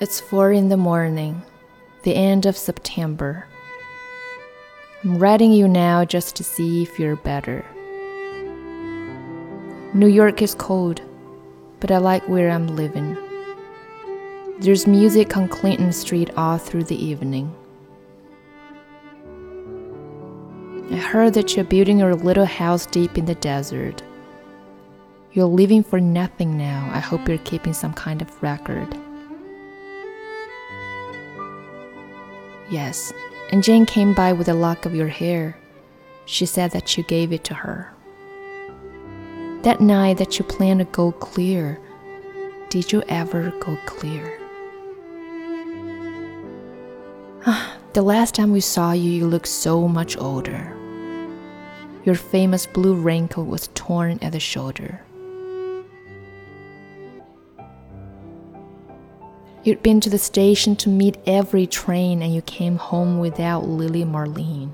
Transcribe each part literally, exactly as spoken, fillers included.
It's four in the morning, the end of September. I'm writing you now just to see if you're better. New York is cold, but I like where I'm living. There's music on Clinton Street all through the evening. I heard that you're building your little house deep in the desert. You're living for nothing now. I hope you're keeping some kind of record.Yes, and Jane came by with a lock of your hair. She said that you gave it to her. That night that you planned to go clear, did you ever go clear? The last time we saw you, you looked so much older. Your famous blue raincoat was torn at the shoulder. You'd been to the station to meet every train, and you came home without Lily Marlene.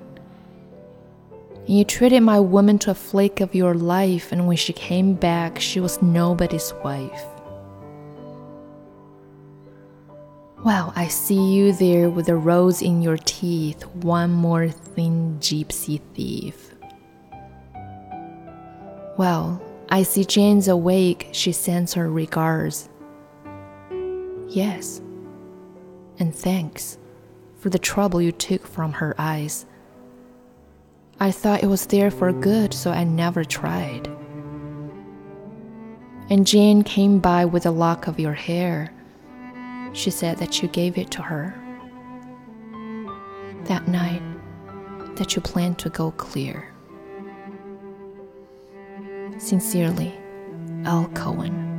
And you treated my woman to a flake of your life, and when she came back, she was nobody's wife. Wow, I see you there with a rose in your teeth, one more thin gypsy thief. Well, I see Jane's awake, she sends her regards.Yes, and thanks for the trouble you took from her eyes. I thought it was there for good, so I never tried. And Jane came by with a lock of your hair. She said that you gave it to her. That night that you planned to go clear. Sincerely, Al Cohen.